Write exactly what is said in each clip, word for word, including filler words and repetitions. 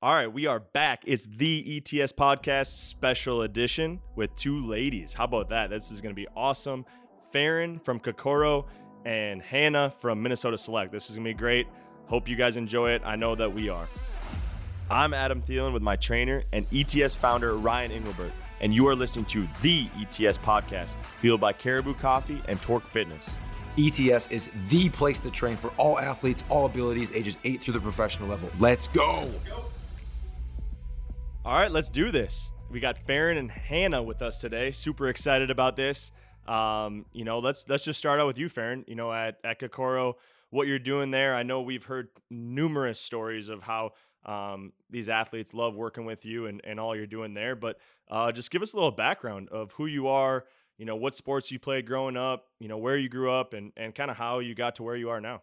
All right, we are back. It's the E T S podcast special edition with two ladies. How about that? This is going to be awesome. Faryn from Kokoro and Hannah from Minnesota Select. This is going to be great. Hope you guys enjoy it. I know that we are. I'm Adam Thielen with my trainer and E T S founder, Ryan Engelbert, and you are listening to the E T S podcast, fueled by Caribou Coffee and Torque Fitness. E T S is the place to train for all athletes, all abilities, ages eight through the professional level. Let's go. All right, let's do this. We got Faryn and Hannah with us today. Super excited about this. Um, you know, let's let's just start out with you, Faryn. You know, at, at Kokoro, what you're doing there. I know we've heard numerous stories of how um, these athletes love working with you and, and all you're doing there. But uh, just give us a little background of who you are, you know, what sports you played growing up, you know, where you grew up and, and kind of how you got to where you are now.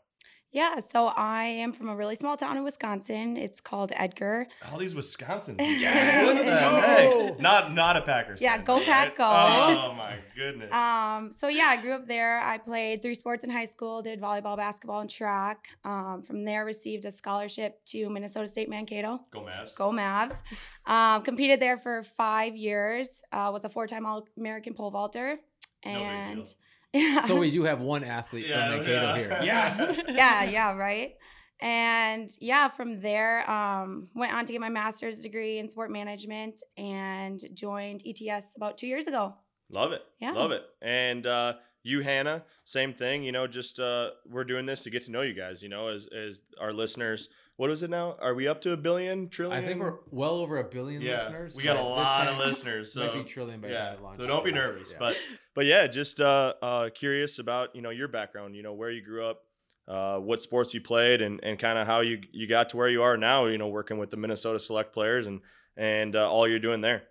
Yeah, so I am from a really small town in Wisconsin. It's called Edgar. All these Wisconsin people. Yeah, no. Not not a Packers. Yeah, fan, go Pack, go. Oh my goodness. Um, so yeah, I grew up there. I played three sports in high school, did volleyball, basketball, and track. Um, from there, received a scholarship to Minnesota State Mankato. Go Mavs. Go Mavs. Um, competed there for five years. Uh, was a four-time All-American pole vaulter, and. No big deal. Yeah. So we do have one athlete yeah, from Mankato yeah. here. Yes. Yeah, yeah, right. And yeah, from there, um, went on to get my master's degree in sport management and joined E T S about two years ago. Love it. Yeah. Love it. And uh, you, Hannah, same thing. You know, just uh, we're doing this to get to know you guys, you know, as, as our listeners. What is it now? Are we up to a billion, trillion? I think we're well over a billion yeah, listeners. We got a lot of listeners. So might be trillion by yeah, that launch. So don't be nervous. Yeah. But but yeah, just uh, uh, curious about, you know, your background, you know, where you grew up, uh, what sports you played, and, and kind of how you, you got to where you are now, you know, working with the Minnesota Select players and, and uh, all you're doing there.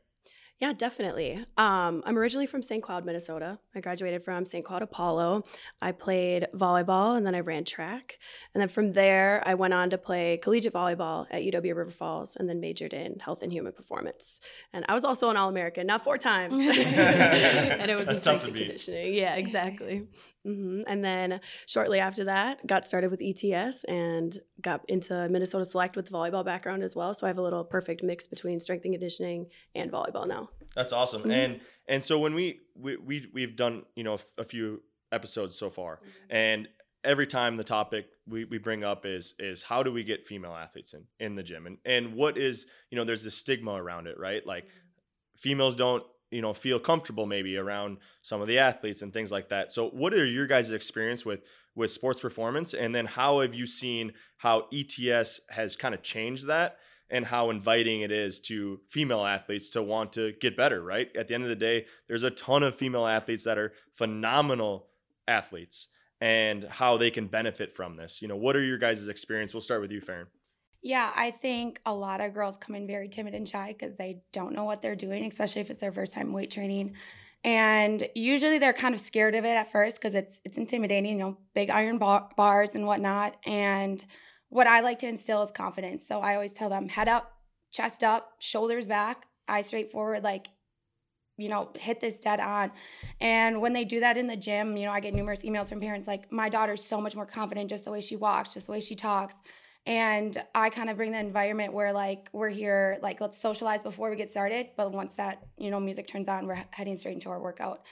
Yeah, definitely. Um, I'm originally from Saint Cloud, Minnesota. I graduated from Saint Cloud Apollo. I played volleyball and then I ran track. And then from there, I went on to play collegiate volleyball at U W River Falls and then majored in health and human performance. And I was also an All-American, not four times. And it was in strength and conditioning. Yeah, exactly. Mm-hmm. And then shortly after that, got started with E T S and got into Minnesota Select with the volleyball background as well. So I have a little perfect mix between strength and conditioning and volleyball now. That's awesome. Mm-hmm. And and so when we, we, we, we've done, you know, a few episodes so far, mm-hmm. and every time the topic we, we bring up is is how do we get female athletes in, in the gym? And, and what is, you know, there's this stigma around it, right? Like mm-hmm. females don't, you know, feel comfortable maybe around some of the athletes and things like that. So what are your guys' experience with, with sports performance? And then how have you seen how E T S has kind of changed that and how inviting it is to female athletes to want to get better, right? At the end of the day, there's a ton of female athletes that are phenomenal athletes and how they can benefit from this. You know, what are your guys' experience? We'll start with you, Faryn. Yeah, I think a lot of girls come in very timid and shy because they don't know what they're doing, especially if it's their first time weight training. And usually they're kind of scared of it at first because it's it's intimidating, you know, big iron bar- bars and whatnot. And what I like to instill is confidence. So I always tell them head up, chest up, shoulders back, eyes straight forward, like, you know, hit this dead on. And when they do that in the gym, you know, I get numerous emails from parents like, my daughter's so much more confident just the way she walks, just the way she talks. And I kind of bring the environment where like we're here, like let's socialize before we get started. But once that, you know, music turns on, we're heading straight into our workout.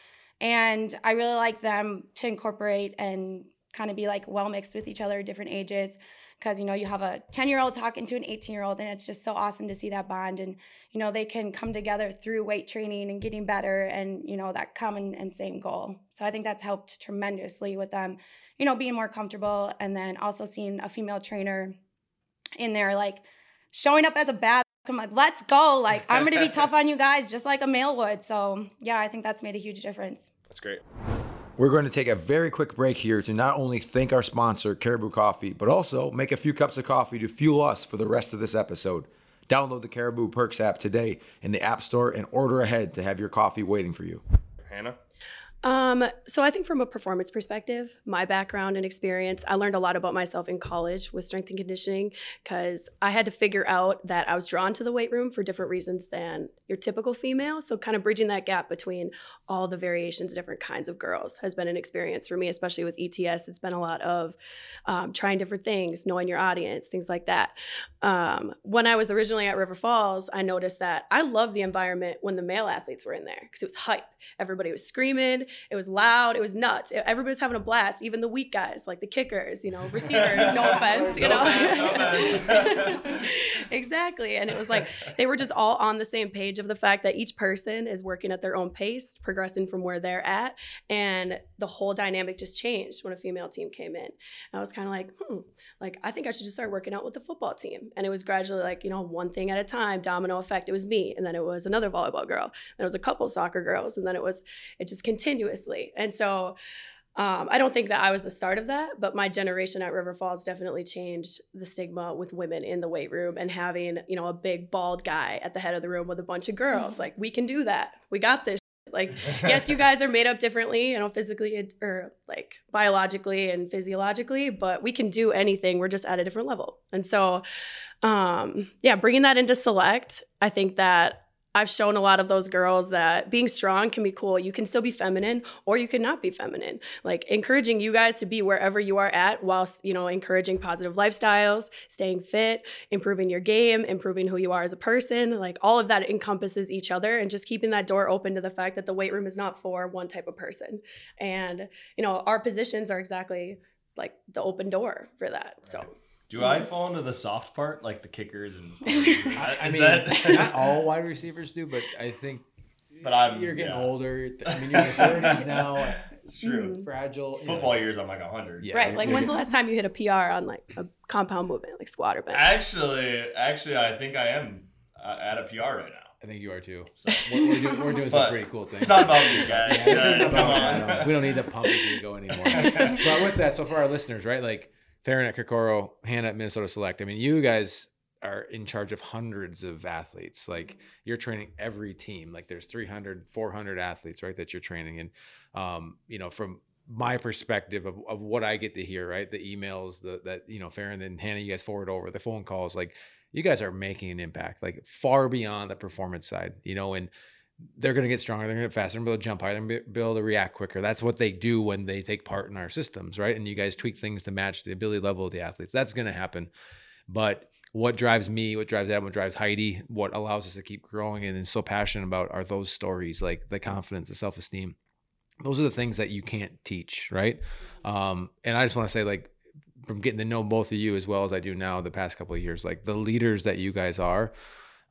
And I really like them to incorporate and kind of be like well mixed with each other, different ages. Because, you know, you have a ten-year-old talking to an eighteen-year-old and it's just so awesome to see that bond. And, you know, they can come together through weight training and getting better and, you know, that common and same goal. So I think that's helped tremendously with them, you know, being more comfortable and then also seeing a female trainer in there, like, showing up as a badass. I'm like, let's go. Like, I'm going to be tough on you guys just like a male would. So, yeah, I think that's made a huge difference. That's great. We're going to take a very quick break here to not only thank our sponsor, Caribou Coffee, but also make a few cups of coffee to fuel us for the rest of this episode. Download the Caribou Perks app today in the App Store and order ahead to have your coffee waiting for you. Hannah? Um, so I think from a performance perspective, my background and experience, I learned a lot about myself in college with strength and conditioning, because I had to figure out that I was drawn to the weight room for different reasons than your typical female. So kind of bridging that gap between all the variations, different kinds of girls has been an experience for me, especially with E T S. It's been a lot of um, trying different things, knowing your audience, things like that. Um, when I was originally at River Falls, I noticed that I loved the environment when the male athletes were in there, because it was hype. Everybody was screaming. It was loud. It was nuts. Everybody was having a blast. Even the weak guys, like the kickers, you know, receivers, no offense, you know. No offense. Exactly. And it was like they were just all on the same page of the fact that each person is working at their own pace, progressing from where they're at. And the whole dynamic just changed when a female team came in. And I was kind of like, hmm, like, I think I should just start working out with the football team. And it was gradually like, you know, one thing at a time, domino effect. It was me. And then it was another volleyball girl. Then it was a couple soccer girls. And then it was, it just continued. And so um, I don't think that I was the start of that, but my generation at River Falls definitely changed the stigma with women in the weight room and having, you know, a big bald guy at the head of the room with a bunch of girls. Like, we can do that. We got this. Like, yes, you guys are made up differently, you know, physically or like biologically and physiologically, but we can do anything. We're just at a different level. And so, um, yeah, bringing that into Select, I think that I've shown a lot of those girls that being strong can be cool. You can still be feminine or you can not be feminine. Like, encouraging you guys to be wherever you are at whilst, you know, encouraging positive lifestyles, staying fit, improving your game, improving who you are as a person. Like, all of that encompasses each other, and just keeping that door open to the fact that the weight room is not for one type of person. And, you know, our positions are exactly like the open door for that. Right. So. Do I fall into the soft part, like the kickers? And I, I mean, that... not all wide receivers do, but I think but I'm, you're getting yeah. older. I mean, you're in your thirties now. It's true. Mm-hmm. Fragile. Football yeah. years, I'm like one hundred. Yeah. Right. Like, when's the last time you hit a P R on, like, a compound movement, like squat or bench? Actually, actually, I think I am uh, at a P R right now. I think you are too. So we're, we're doing, we're doing some pretty cool things. It's not about these guys. Yeah, yeah, it's about, on. Don't, we don't need the pump ego anymore. But with that, so for our listeners, right, like, Faryn at Kokoro, Hannah at Minnesota Select. I mean, you guys are in charge of hundreds of athletes. Like, you're training every team. Like, there's three hundred, four hundred athletes, right, that you're training. And, um, you know, from my perspective of, of what I get to hear, right, the emails the, that, you know, Faryn and Hannah, you guys forward over, the phone calls, like, you guys are making an impact, like, far beyond the performance side, you know, and they're going to get stronger, they're going to get faster, they're going to jump higher, they're going to be able to react quicker. That's what they do when they take part in our systems, right? And you guys tweak things to match the ability level of the athletes. That's going to happen. But what drives me, what drives Adam, what drives Heidi, what allows us to keep growing and is so passionate about are those stories, like the confidence, the self-esteem. Those are the things that you can't teach, right? Um, and I just want to say, like, from getting to know both of you as well as I do now the past couple of years, like, the leaders that you guys are,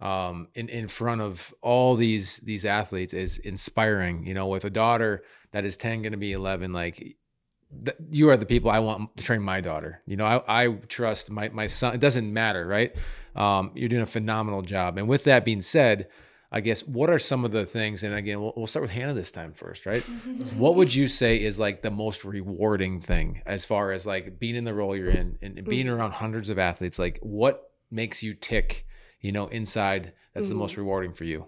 um, in, in front of all these, these athletes is inspiring, you know, with a daughter that is ten, going to be eleven, like th- you are the people I want to train my daughter. You know, I, I trust my, my son, it doesn't matter. Right. Um, you're doing a phenomenal job. And with that being said, I guess, what are some of the things, and again, we'll, we'll start with Hannah this time first, right? What would you say is like the most rewarding thing as far as like being in the role you're in and, and being around hundreds of athletes? Like, what makes you tick, you know, inside, that's mm-hmm. the most rewarding for you?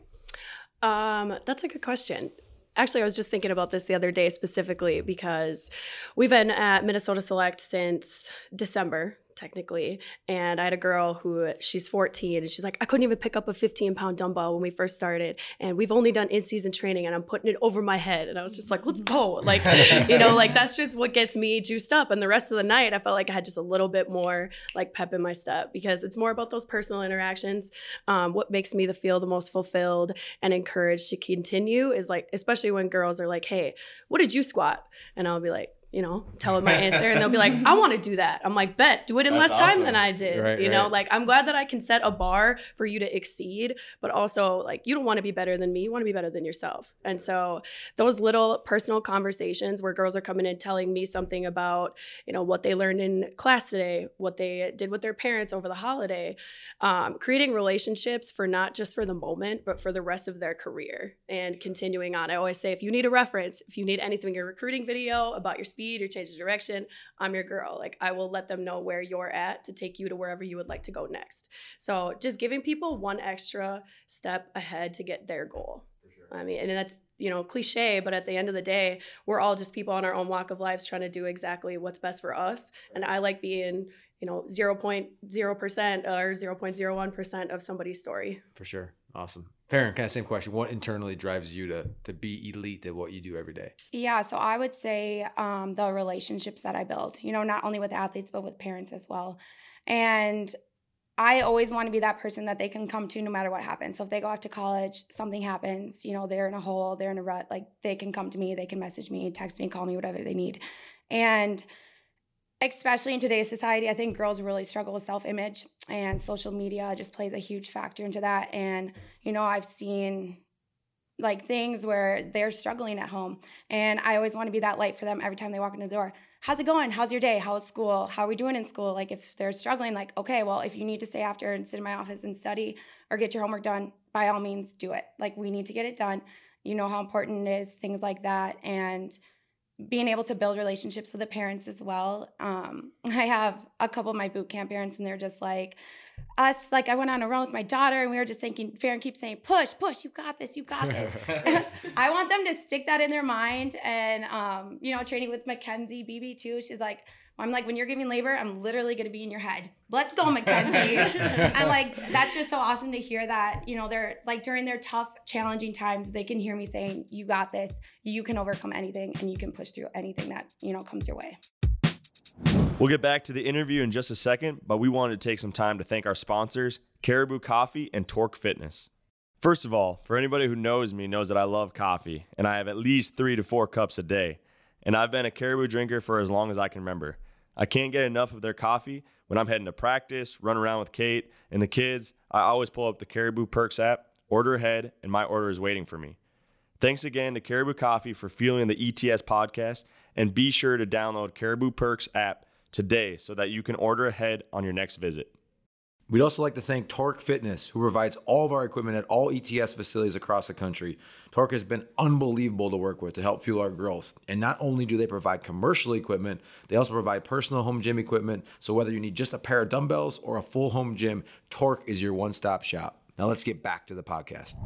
Um, that's a good question. Actually, I was just thinking about this the other day specifically, because we've been at Minnesota Select since December, technically. And I had a girl who, she's fourteen, and she's like, I couldn't even pick up a fifteen pound dumbbell when we first started. And we've only done in-season training, and I'm putting it over my head. And I was just like, let's go. Like, you know, like, that's just what gets me juiced up. And the rest of the night, I felt like I had just a little bit more like pep in my step, because it's more about those personal interactions. Um, what makes me the feel the most fulfilled and encouraged to continue is like, especially when girls are like, hey, what did you squat? And I'll be like, you know, tell them my answer, and they'll be like, I want to do that. I'm like, bet, do it in That's less time awesome. Than I did. Right, you know, right. Like, I'm glad that I can set a bar for you to exceed, but also like, you don't want to be better than me. You want to be better than yourself. And so those little personal conversations where girls are coming in telling me something about, you know, what they learned in class today, what they did with their parents over the holiday, um, creating relationships for not just for the moment, but for the rest of their career and continuing on. I always say, if you need a reference, if you need anything, your recruiting video about your speed, or change the direction, I'm your girl. Like, I will let them know where you're at to take you to wherever you would like to go next. So just giving people one extra step ahead to get their goal. For sure. I mean, and that's, you know, cliche, but at the end of the day, we're all just people on our own walk of lives trying to do exactly what's best for us. And I like being, you know, zero point zero percent or zero point zero one percent of somebody's story. For sure. Awesome. Faryn, kind of same question. What internally drives you to to be elite at what you do every day? Yeah, so I would say um, the relationships that I build, you know, not only with athletes, but with parents as well. And I always want to be that person that they can come to no matter what happens. So if they go off to college, something happens, you know, they're in a hole, they're in a rut, like they can come to me, they can message me, text me, call me, whatever they need. And especially in today's society, I think girls really struggle with self-image, and social media just plays a huge factor into that. And, you know, I've seen like things where they're struggling at home, and I always want to be that light for them every time they walk into the door. How's it going? How's your day? How's school? How are we doing in school? Like if they're struggling, like, okay, well, if you need to stay after and sit in my office and study or get your homework done, by all means, do it. Like we need to get it done. You know how important it is, things like that. And being able to build relationships with the parents as well. Um, I have a couple of my boot camp parents, and they're just like, us, like I went on a run with my daughter, and we were just thinking, Faryn keeps saying, push, push, you got this, you got this. I want them to stick that in their mind. And, um, you know, training with Mackenzie Beebe too, she's like, I'm like, when you're giving labor, I'm literally going to be in your head. Let's go, Mackenzie. I'm like, that's just so awesome to hear that, you know, they're like during their tough, challenging times, they can hear me saying, you got this, you can overcome anything, and you can push through anything that, you know, comes your way. We'll get back to the interview in just a second, but we wanted to take some time to thank our sponsors, Caribou Coffee and Torque Fitness. First of all, for anybody who knows me knows that I love coffee, and I have at least three to four cups a day. And I've been a Caribou drinker for as long as I can remember. I can't get enough of their coffee. When I'm heading to practice, run around with Kate and the kids, I always pull up the Caribou Perks app, order ahead, and my order is waiting for me. Thanks again to Caribou Coffee for fueling the E T S podcast, and be sure to download Caribou Perks app today so that you can order ahead on your next visit. We'd also like to thank Torque Fitness, who provides all of our equipment at all E T S facilities across the country. Torque has been unbelievable to work with to help fuel our growth. And not only do they provide commercial equipment, they also provide personal home gym equipment. So whether you need just a pair of dumbbells or a full home gym, Torque is your one-stop shop. Now let's get back to the podcast.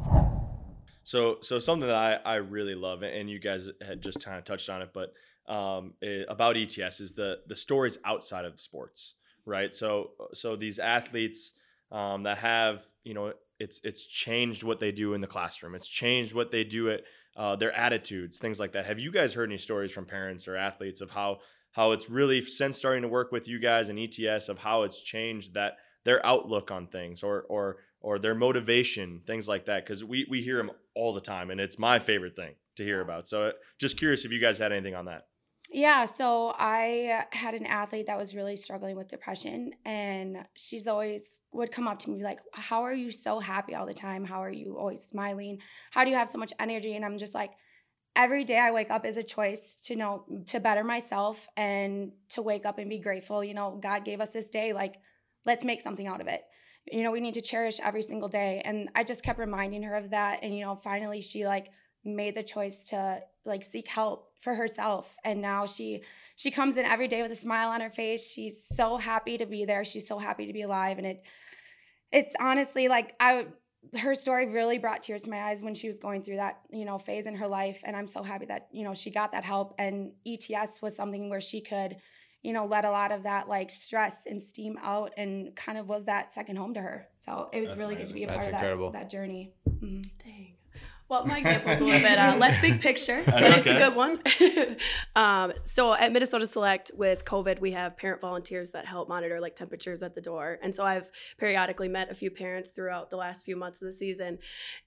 So so something that I, I really love, and you guys had just kind of touched on it, but um, it, about E T S is the the stories outside of sports. Right. So so these athletes um, that have, you know, it's it's changed what they do in the classroom. It's changed what they do at uh, their attitudes, things like that. Have you guys heard any stories from parents or athletes of how how it's really, since starting to work with you guys and E T S, of how it's changed that their outlook on things or or or their motivation, things like that? Because we, we hear them all the time, and it's my favorite thing to hear about. So just curious if you guys had anything on that. Yeah, so I had an athlete that was really struggling with depression, and she's always would come up to me like, how are you so happy all the time? How are you always smiling? How do you have so much energy? And I'm just like, every day I wake up is a choice to know, to better myself and to wake up and be grateful. You know, God gave us this day, like, let's make something out of it. You know, we need to cherish every single day. And I just kept reminding her of that. And, you know, finally she like made the choice to like seek help for herself. And now she she comes in every day with a smile on her face. She's so happy to be there. She's so happy to be alive. And it it's honestly like I her story really brought tears to my eyes when she was going through that, you know, phase in her life. And I'm so happy that, you know, she got that help. And E T S was something where she could, you know, let a lot of that like stress and steam out, and kind of was that second home to her. So it was That's really amazing. Good to be a That's part incredible. Of that, that journey. Mm-hmm. Dang. Well, my example is a little bit uh, less big picture, but okay. It's a good one. um, so at Minnesota Select with COVID, we have parent volunteers that help monitor like temperatures at the door. And so I've periodically met a few parents throughout the last few months of the season.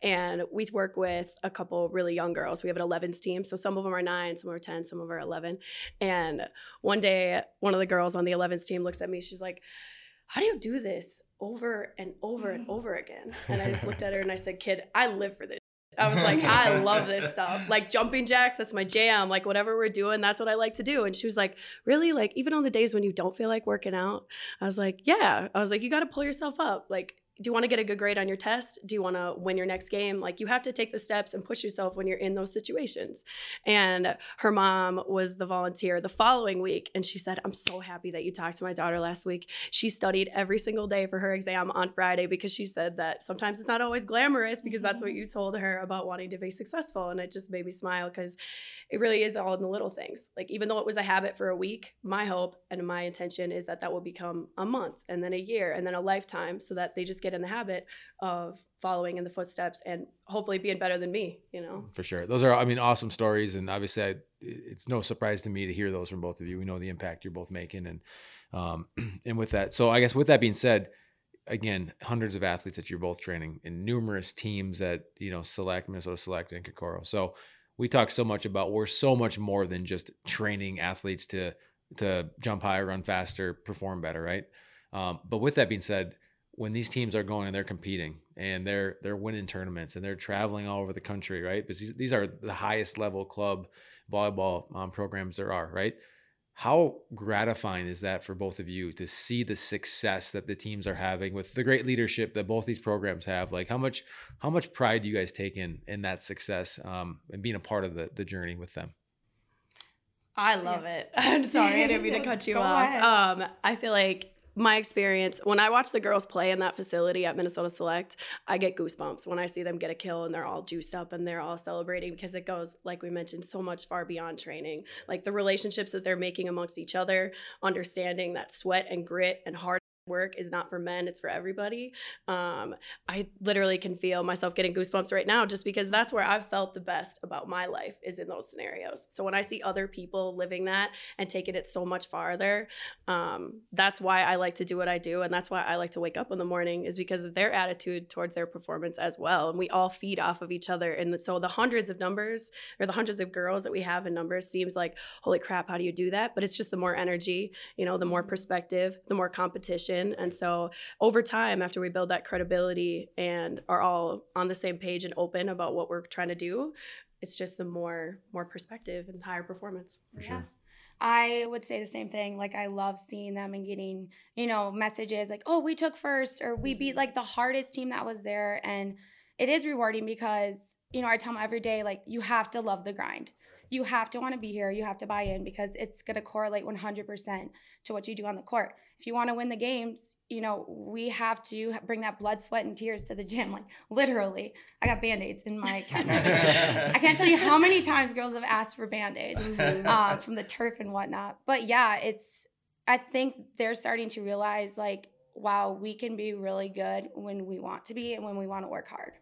And we work with a couple really young girls. We have an elevens team. So some of them are nine, some are ten, some of them are eleven. And one day, one of the girls on the elevens team looks at me. She's like, how do you do this over and over and over again? And I just looked at her and I said, kid, I live for this. I was like, I love this stuff. Like jumping jacks, that's my jam. Like whatever we're doing, that's what I like to do. And she was like, really? Like even on the days when you don't feel like working out? I was like, yeah. I was like, you got to pull yourself up. Like do you want to get a good grade on your test? Do you want to win your next game? Like, you have to take the steps and push yourself when you're in those situations. And her mom was the volunteer the following week. And she said, I'm so happy that you talked to my daughter last week. She studied every single day for her exam on Friday, because she said that sometimes it's not always glamorous, because that's what you told her about wanting to be successful. And it just made me smile, because it really is all in the little things. Like, even though it was a habit for a week, my hope and my intention is that that will become a month, and then a year, and then a lifetime, so that they just get in the habit of following in the footsteps and hopefully being better than me, you know? For sure. Those are, I mean, awesome stories. And obviously I, it's no surprise to me to hear those from both of you. We know the impact you're both making. And, um, and with that, so I guess with that being said, again, hundreds of athletes that you're both training and numerous teams at, you know, Select, Minnesota Select and Kokoro. So we talk so much about, we're so much more than just training athletes to, to jump higher, run faster, perform better. Right. Um, but with that being said, when these teams are going and they're competing and they're they're winning tournaments and they're traveling all over the country, right? Because these, these are the highest level club volleyball um, programs there are, right? How gratifying is that for both of you to see the success that the teams are having with the great leadership that both these programs have? Like, how much how much pride do you guys take in in that success um, and being a part of the the journey with them? I love yeah. it. I'm sorry, I didn't mean to cut you Go off. Um, I feel like my experience, when I watch the girls play in that facility at Minnesota Select, I get goosebumps when I see them get a kill and they're all juiced up and they're all celebrating, because it goes, like we mentioned, so much far beyond training. Like, the relationships that they're making amongst each other, understanding that sweat and grit and hard work is not for men, it's for everybody. Um, I literally can feel myself getting goosebumps right now, just because that's where I've felt the best about my life, is in those scenarios. So when I see other people living that and taking it so much farther, um, that's why I like to do what I do. And that's why I like to wake up in the morning, is because of their attitude towards their performance as well. And we all feed off of each other. And so the hundreds of numbers or the hundreds of girls that we have in numbers seems like, holy crap, how do you do that? But it's just the more energy, you know, the more perspective, the more competition. And so over time, after we build that credibility and are all on the same page and open about what we're trying to do, it's just the more more perspective and higher performance. For sure. Yeah. I would say the same thing. Like, I love seeing them and getting, you know, messages like, oh, we took first, or we beat like the hardest team that was there. And it is rewarding, because, you know, I tell them every day, like, you have to love the grind. You have to want to be here. You have to buy in, because it's going to correlate one hundred percent to what you do on the court. If you want to win the games, you know, we have to bring that blood, sweat, and tears to the gym. Like, literally, I got Band-Aids in my cabinet. I can't tell you how many times girls have asked for Band-Aids mm-hmm. uh, from the turf and whatnot. But yeah, it's, I think they're starting to realize, like, wow, we can be really good when we want to be and when we want to work hard.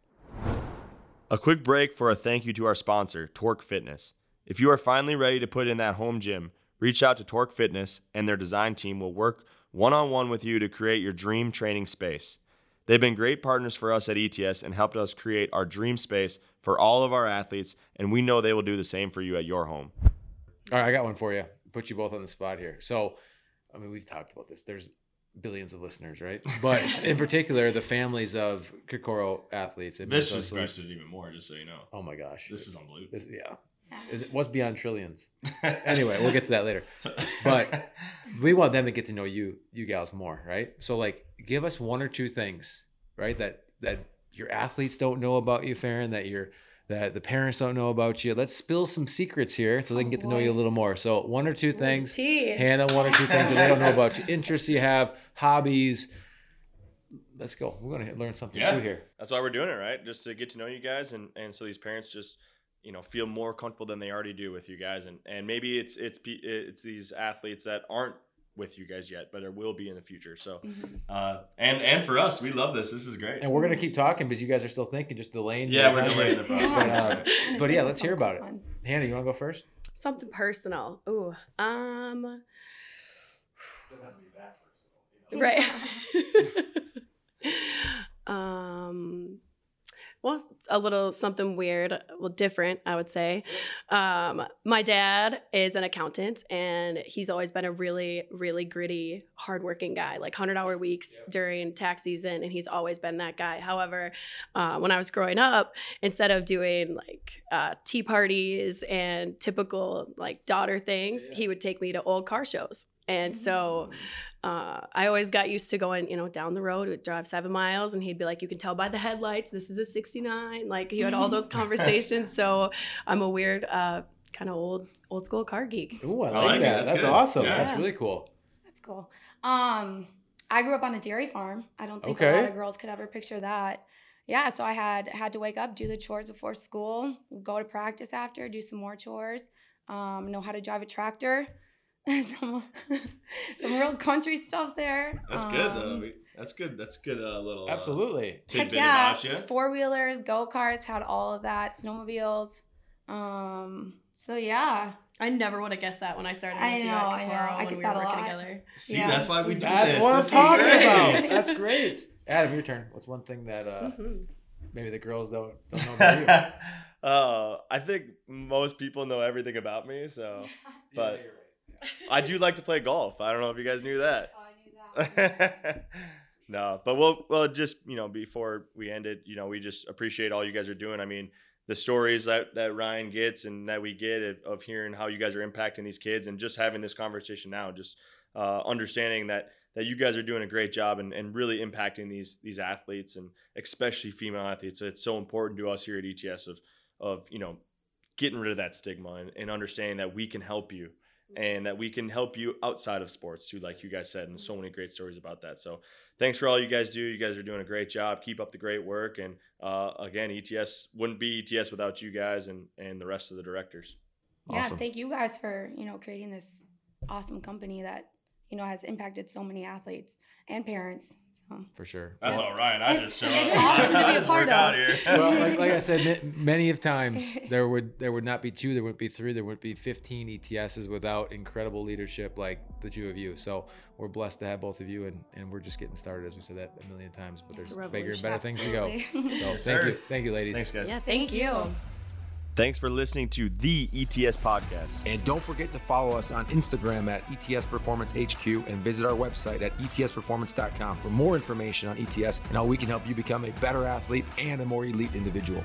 A quick break for a thank you to our sponsor, Torque Fitness. If you are finally ready to put in that home gym, reach out to Torque Fitness, and their design team will work one-on-one with you to create your dream training space. They've been great partners for us at E T S and helped us create our dream space for all of our athletes, and we know they will do the same for you at your home. All right, I got one for you. Put you both on the spot here. So, I mean, we've talked about this. There's billions of listeners, right? But in particular, the families of Kokoro athletes. This just boosted even more, just so you know. Oh, my gosh. This is unbelievable. This, yeah. Is it, what's beyond trillions? Anyway, we'll get to that later. But we want them to get to know you, you gals more, right? So, like, give us one or two things, right, that that your athletes don't know about you, Faryn, that your that the parents don't know about you. Let's spill some secrets here so they can get to know you a little more. So, one or two things, Tea. Hannah, one or two things that they don't know about you, interests you have, hobbies. Let's go. We're gonna learn something yeah. new here. That's why we're doing it, right? Just to get to know you guys, and and so these parents just, you know, feel more comfortable than they already do with you guys. And, and maybe it's, it's, it's these athletes that aren't with you guys yet, but there will be in the future. So, uh, and, and for us, we love this. This is great. And we're going to keep talking because you guys are still thinking, just delaying. Yeah. We're delaying the process. but, uh, but yeah, let's hear about it. Hannah, you want to go first? Something personal. Ooh. Um, it doesn't have to be that personal. You know? Right. um, Well, a little something weird, well, different, I would say. Um, my dad is an accountant, and he's always been a really, really gritty, hardworking guy, like one hundred hour weeks yep. during tax season, and he's always been that guy. However, uh, when I was growing up, instead of doing like uh, tea parties and typical like daughter things, yeah. he would take me to old car shows. And so uh, I always got used to going, you know, down the road, we'd drive seven miles and he'd be like, you can tell by the headlights, this is a sixty-nine. Like he had all those conversations. So I'm a weird uh, kind of old, old school car geek. Ooh, I like, I like that. That's, that's awesome. Yeah. That's really cool. That's cool. Um, I grew up on a dairy farm. I don't think okay. a lot of girls could ever picture that. Yeah, so I had had to wake up, do the chores before school, go to practice after, do some more chores, um, know how to drive a tractor. some, some real country stuff there. That's um, good, though. We, that's good. That's good uh, little Absolutely. Uh, tidbit yeah, about you. Four-wheelers, go-karts, had all of that, snowmobiles. Um, so, yeah. I never would have guessed that when I started. I know, you I know. I get we that a lot. Together. See, yeah. that's why we do that's this. What that's what I'm talking great. About. That's great. Adam, your turn. What's one thing that uh, mm-hmm. maybe the girls don't, don't know about you? uh, I think most people know everything about me. So, but yeah, right. I do like to play golf. I don't know if you guys knew that. Oh, I knew that. No, but we'll, well, just, you know, before we end it, you know, we just appreciate all you guys are doing. I mean, the stories that, that Ryan gets and that we get of, of hearing how you guys are impacting these kids and just having this conversation now, just uh, understanding that that you guys are doing a great job and, and really impacting these these athletes and especially female athletes. It's so important to us here at E T S of, of you know, getting rid of that stigma and, and understanding that we can help you and that we can help you outside of sports too, like you guys said, and so many great stories about that. So thanks for all you guys do. You guys are doing a great job. Keep up the great work. And uh, again, E T S wouldn't be E T S without you guys and, and the rest of the directors. Awesome. Yeah, thank you guys for, you know, creating this awesome company that, you know, has impacted so many athletes and parents. So. For sure. That's yeah. all right. I it's, just showed It's awesome to be a part of. Here. Well, like, like I said, many of times there would there would not be two, there wouldn't be three, there wouldn't be fifteen E T Ss without incredible leadership like the two of you. So we're blessed to have both of you, and, and we're just getting started, as we said that a million times. But there's bigger and better Absolutely. Things to go. So yes, thank sir. you, thank you, ladies. Thanks, guys. Yeah, thank you. Thanks for listening to the E T S Podcast. And don't forget to follow us on Instagram at E T S Performance H Q and visit our website at E T S performance dot com for more information on E T S and how we can help you become a better athlete and a more elite individual.